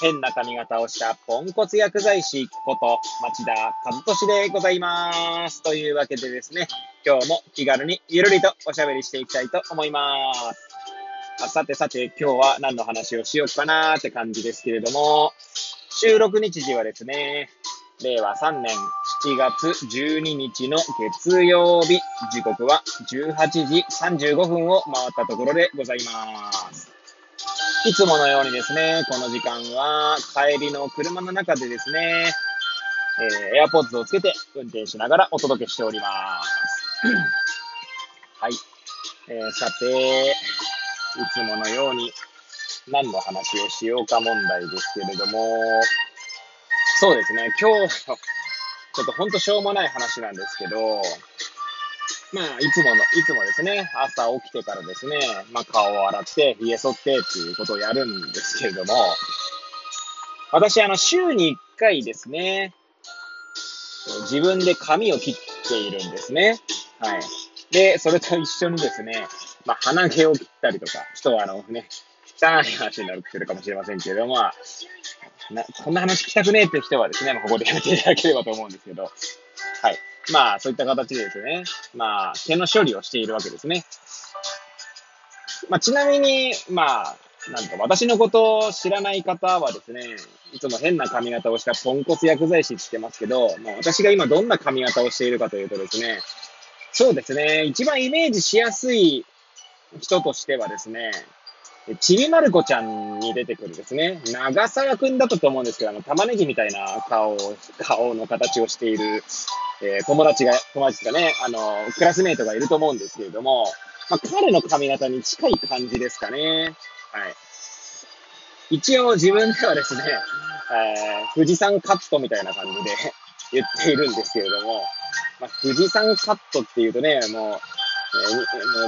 変な髪型をしたポンコツ薬剤師こと町田和俊でございます。というわけでですね、今日も気軽にゆるりとおしゃべりしていきたいと思います。さて今日は何の話をしようかなーって感じですけれども、収録日時はですね、令和3年7月12日の月曜日、時刻は18時35分を回ったところでございます。いつものようにですね、この時間は帰りの車の中でですね、AirPods をつけて運転しながらお届けしております。はい、さて、いつものように何の話をしようか問題ですけれども、そうですね、今日、ちょっと本当しょうもない話なんですけど、まあ、いつもですね、朝起きてからですね、まあ、顔を洗って、髭剃ってっていうことをやるんですけれども、私、週に1回ですね、自分で髪を切っているんですね。はい。で、それと一緒にですね、まあ、鼻毛を切ったりとか、ちょっと汚い話になってるかもしれませんけれども、まあ、こんな話聞きたくねえって人はですね、まあ、ここでやめていただければと思うんですけど、はい。まあ、そういった形でですね、まあ、毛の処理をしているわけですね。まあ、ちなみに、まあ、なんか私のことを知らない方はですね、いつも変な髪型をしたポンコツ薬剤師って言ってますけど、まあ、私が今どんな髪型をしているかというとですね、そうですね、一番イメージしやすい人としてはですね、ちびまる子ちゃんに出てくるですね、長澤くんだったと思うんですけど、玉ねぎみたいな顔の形をしている、友達がね、クラスメートがいると思うんですけれども、まあ、彼の髪型に近い感じですかね。はい。一応自分ではですね、富士山カットみたいな感じで言っているんですけれども、まあ、富士山カットっていうとね、もう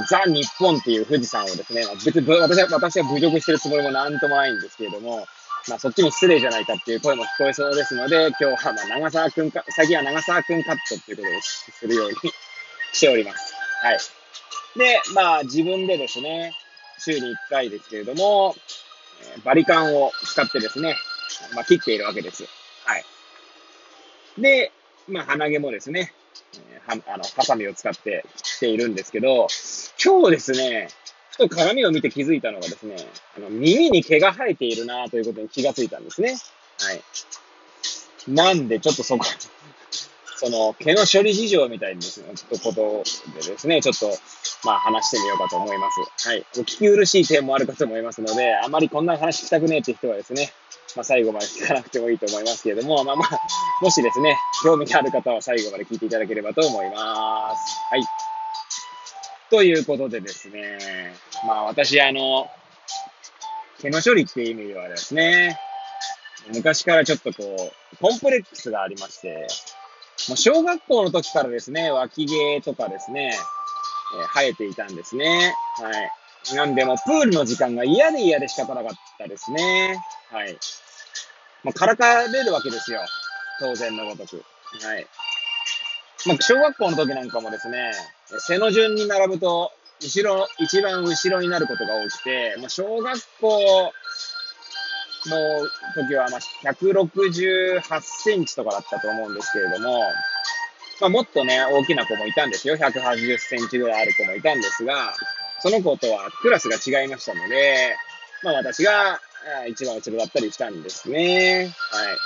ザ・日本っていう富士山をですね、別に私は侮辱してるつもりもなんともないんですけれども、まあ、そっちも失礼じゃないかっていう声も聞こえそうですので、今日はまあ長澤くんカットっていうことをするようにしております。はい。で、まあ自分でですね、週に1回ですけれども、バリカンを使ってですね、まあ切っているわけです。はい。で、まあ鼻毛もですね、ハサミを使って切っているんですけど、今日ですね、ちょっと鏡を見て気づいたのがですね、耳に毛が生えているなということに気がついたんですね。はい。なんでちょっと毛の処理事情みたいなことでですね、ちょっとまあ話してみようかと思います。はい。お聞き苦しい点もあるかと思いますので、あまりこんな話したくねえって人はですね、まあ最後まで聞かなくてもいいと思いますけれども、まあ、もしですね、興味がある方は最後まで聞いていただければと思います。はい。ということでですね、まあ私、毛の処理っていう意味ではですね、昔からちょっとコンプレックスがありまして、もう小学校の時からですね、脇毛とかですね、生えていたんですね。はい。なんでもプールの時間が嫌で仕方なかったですね。はい。もうからかれるわけですよ。当然のごとく。はい。まあ、小学校の時なんかもですね、背の順に並ぶと、一番後ろになることが多くて、まあ、小学校の時はまあ168センチとかだったと思うんですけれども、まあ、もっとね、大きな子もいたんですよ。180センチぐらいある子もいたんですが、その子とはクラスが違いましたので、まあ、私が一番後ろだったりしたんですね。はい。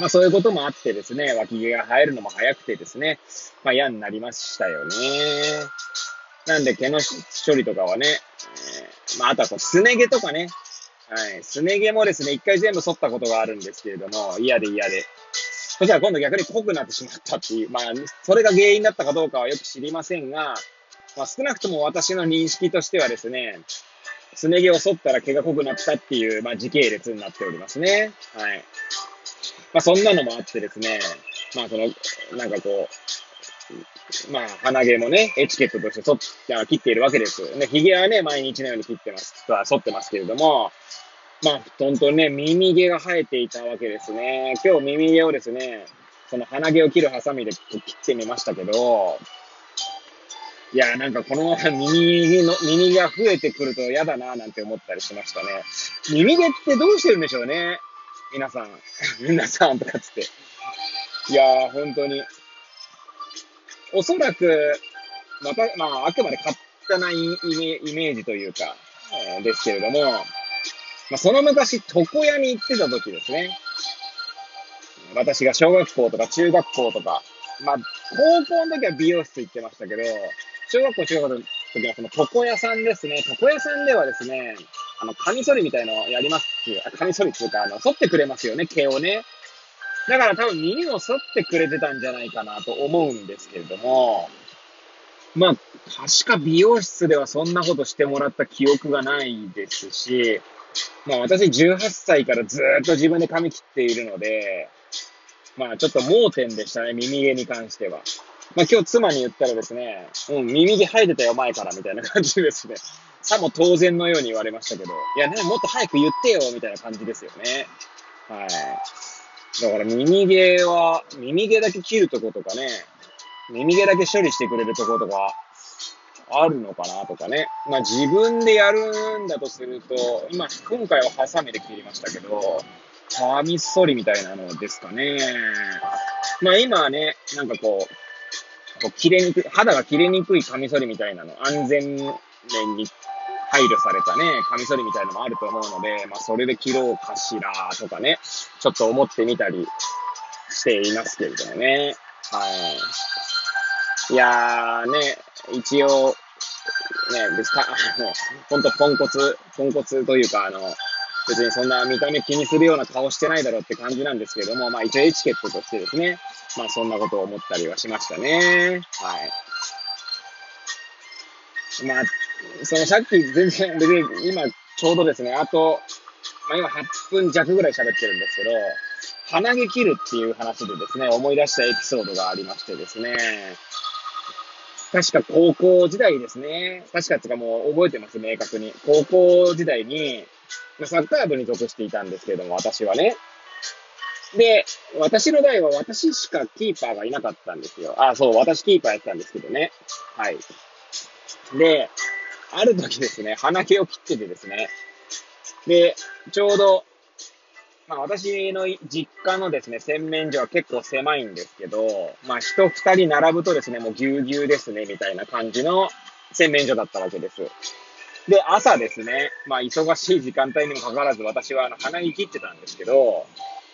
まあそういうこともあってですね、脇毛が生えるのも早くてですね、まあ嫌になりましたよね。なんで毛の処理とかはね、まああとはすね毛とかね、はい、すね毛もですね、一回全部剃ったことがあるんですけれども、嫌で。そしたら今度逆に濃くなってしまったっていう、まあそれが原因だったかどうかはよく知りませんが、まあ少なくとも私の認識としてはですね、すね毛を剃ったら毛が濃くなったっていう、まあ時系列になっておりますね。はい。まあそんなのもあってですね、まあなんかこう、まあ、鼻毛もね、エチケットとして切っているわけです。で、髭はね、毎日のように剃ってますけれども、まあ、ほんとね、耳毛が生えていたわけですね。今日耳毛をですね、その鼻毛を切るハサミで切ってみましたけど、いやーなんかこの耳が増えてくると嫌だななんて思ったりしましたね。耳毛ってどうしてるんでしょうね。皆さんとかつって。いやー本当に。おそらく、まああくまで勝手なイメージというか、ですけれども、まあその昔床屋に行ってた時ですね。私が小学校とか中学校とか、まあ高校の時は美容室行ってましたけど、小学校、中学校の時はその床屋さんですね。床屋さんではですね、カミソリみたいのをやります。カミソリっていうか、剃ってくれますよね、毛をね。だから多分耳を剃ってくれてたんじゃないかなと思うんですけれども、まあ、確か美容室ではそんなことしてもらった記憶がないですし、まあ私18歳からずっと自分で髪切っているので、まあちょっと盲点でしたね、耳毛に関しては。まあ今日妻に言ったらですね、耳毛生えてたよ前からみたいな感じですね。さも当然のように言われましたけど、いやね、もっと早く言ってよみたいな感じですよね。はい。だから耳毛だけ切るとことかね、耳毛だけ処理してくれるとことか、あるのかなとかね。まあ自分でやるんだとすると、今回はハサミで切りましたけど、カミソリみたいなのですかね。まあ今はね、なんかこう肌が切れにくいカミソリみたいなの、安全面に配慮されたね、カミソリみたいなのもあると思うので、まあそれで切ろうかしらとかね、ちょっと思ってみたりしていますけれどもね。はい。いやーね、一応、ね、ほんとポンコツというか、別にそんな見た目気にするような顔してないだろうって感じなんですけれども、まあ一応エチケットとしてですね、まあそんなことを思ったりはしましたね。はい。まあ、さっき全然、今ちょうどですね、まあ今8分弱ぐらい喋ってるんですけど、鼻毛切るっていう話でですね、思い出したエピソードがありましてですね、確か高校時代ですね、もう覚えてます、明確に。高校時代に、サッカー部に属していたんですけれども、私はね。で、私の代は私しかキーパーがいなかったんですよ。私キーパーやってたんですけどね。はい。で、ある時ですね、鼻毛を切っててですね。で、ちょうど、まあ私の実家のですね、洗面所は結構狭いんですけど、まあ人二人並ぶとですね、もうぎゅうぎゅうですね、みたいな感じの洗面所だったわけです。で、朝ですね、まあ忙しい時間帯にもかかわらず私は鼻毛切ってたんですけど、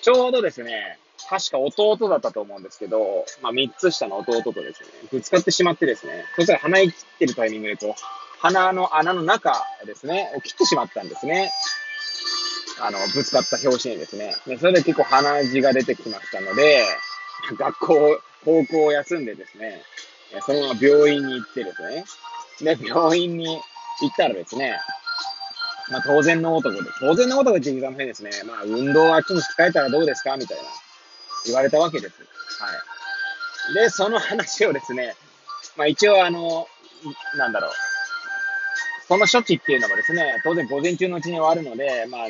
ちょうどですね、確か弟だったと思うんですけど、まあ3つ下の弟とですね、ぶつかってしまってですね、そしたら鼻毛切ってるタイミングで鼻の穴の中ですね、を切ってしまったんですね。ぶつかった拍子にですね。で、それで結構鼻血が出てきましたので、高校を休んでですね、そのまま病院に行ってですね、で、病院に行ったらですね、まあ当然の男って言ったら変ですね、まあ運動はあっちに控えたらどうですかみたいな言われたわけです。はい。で、その話をですね、まあ一応その処置っていうのもですね、当然午前中のうちに終わるので、まあ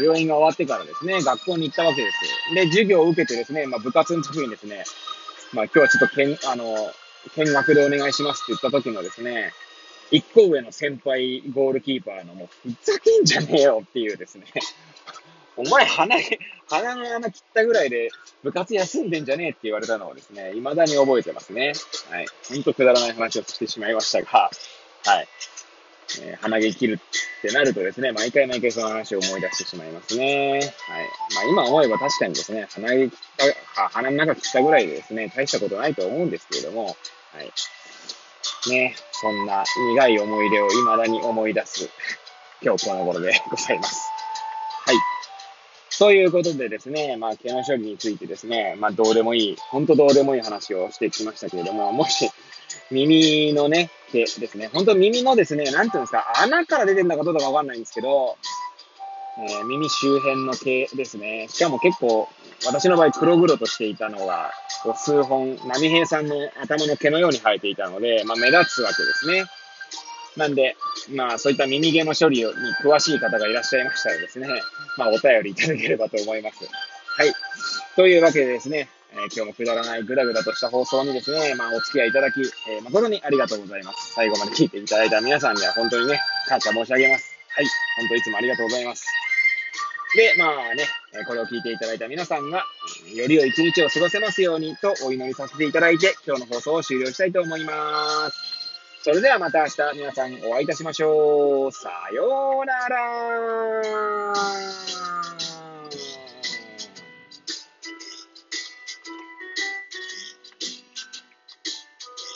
病院が終わってからですね、学校に行ったわけです。で、授業を受けてですね、まあ部活の時にですね、まあ今日はちょっと見学でお願いしますって言った時のですね、一個上の先輩ゴールキーパーのもうふざけんじゃねえよっていうですね。お前鼻の穴切ったぐらいで部活休んでんじゃねえって言われたのをですね、未だに覚えてますね。はい。ほんとくだらない話をしてしまいましたが、はい。鼻毛切るってなるとですね、毎回その話を思い出してしまいますね。はい。まあ今思えば確かにですね、鼻の中切ったぐらいでですね、大したことないと思うんですけれども、はい。ね、そんな苦い思い出を未だに思い出す今日この頃でございます。はい。ということでですね、まあ毛の処理についてですね、まあどうでもいい話をしてきましたけれども、もし耳のね、毛ですね、本当耳のですね、穴から出てるのかどうかわかんないんですけど、耳周辺の毛ですね。しかも結構私の場合黒々としていたのが数本波平さんの頭の毛のように生えていたので、目立つわけですね。なんで、そういった耳毛の処理に詳しい方がいらっしゃいましたらですね、お便りいただければと思います。はい。というわけでですね、今日もくだらないぐだぐだとした放送にですね、お付き合いいただき、誠にありがとうございます。最後まで聞いていただいた皆さんには本当にね、感謝申し上げます。はい。本当いつもありがとうございます。で、これを聞いていただいた皆さんが、より良い一日を過ごせますようにとお祈りさせていただいて、今日の放送を終了したいと思います。それではまた明日皆さんお会いいたしましょう。さようなら。